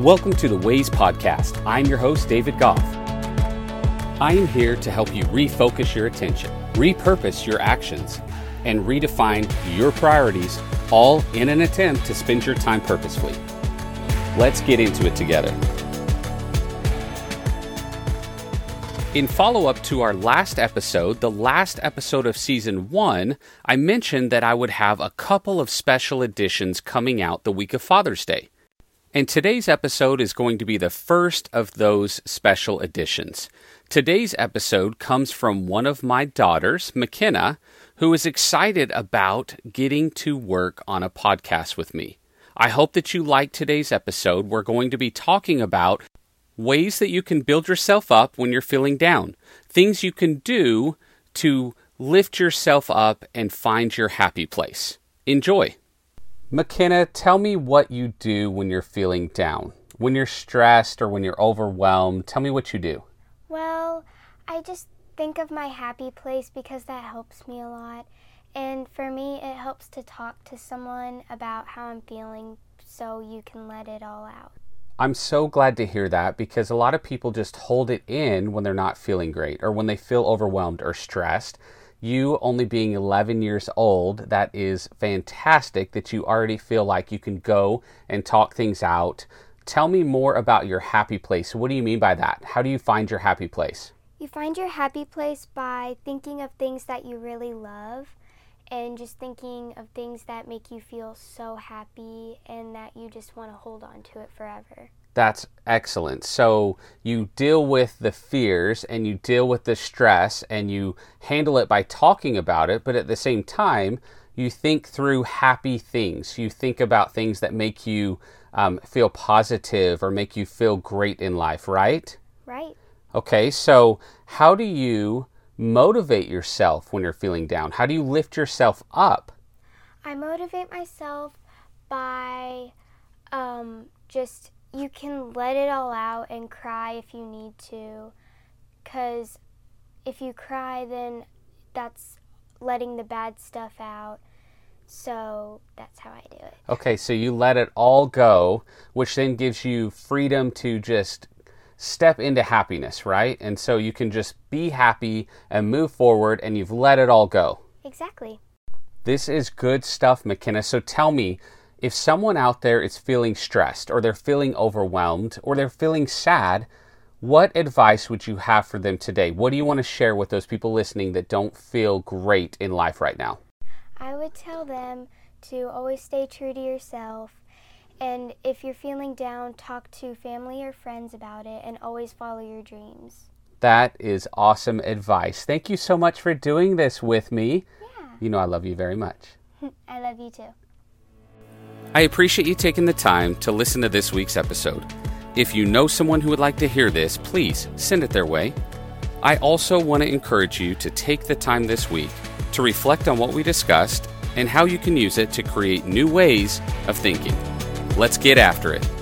Welcome to the Waze Podcast. I'm your host, David Goff. I am here to help you refocus your attention, repurpose your actions, and redefine your priorities, all in an attempt to spend your time purposefully. Let's get into it together. In follow-up to our last episode, the last episode of Season 1, I mentioned that I would have a couple of special editions coming out the week of Father's Day. And today's episode is going to be the first of those special editions. Today's episode comes from one of my daughters, McKenna, who is excited about getting to work on a podcast with me. I hope that you like today's episode. We're going to be talking about ways that you can build yourself up when you're feeling down. Things you can do to lift yourself up and find your happy place. Enjoy. McKenna, tell me what you do when you're feeling down. When you're stressed or when you're overwhelmed, tell me what you do. Well, I just think of my happy place because that helps me a lot. And for me, it helps to talk to someone about how I'm feeling so you can let it all out. I'm so glad to hear that because a lot of people just hold it in when they're not feeling great or when they feel overwhelmed or stressed. You only being 11 years old, that is fantastic that you already feel like you can go and talk things out. Tell me more about your happy place. What do you mean by that? How do you find your happy place? You find your happy place by thinking of things that you really love and just thinking of things that make you feel so happy and that you just want to hold on to it forever. That's excellent. So you deal with the fears and you deal with the stress and you handle it by talking about it, but at the same time, you think through happy things. You think about things that make you feel positive or make you feel great in life, right? Right. Okay, so how do you motivate yourself when you're feeling down? How do you lift yourself up? I motivate myself by just, you can let it all out and cry if you need to, because if you cry, then that's letting the bad stuff out. So that's how I do it. Okay, so you let it all go, which then gives you freedom to just step into happiness, right? And so you can just be happy and move forward and you've let it all go. Exactly. This is good stuff, McKenna. So tell me, if someone out there is feeling stressed or they're feeling overwhelmed or they're feeling sad, what advice would you have for them today? What do you want to share with those people listening that don't feel great in life right now? I would tell them to always stay true to yourself. And if you're feeling down, talk to family or friends about it and always follow your dreams. That is awesome advice. Thank you so much for doing this with me. Yeah. You know I love you very much. I love you too. I appreciate you taking the time to listen to this week's episode. If you know someone who would like to hear this, please send it their way. I also want to encourage you to take the time this week to reflect on what we discussed and how you can use it to create new ways of thinking. Let's get after it.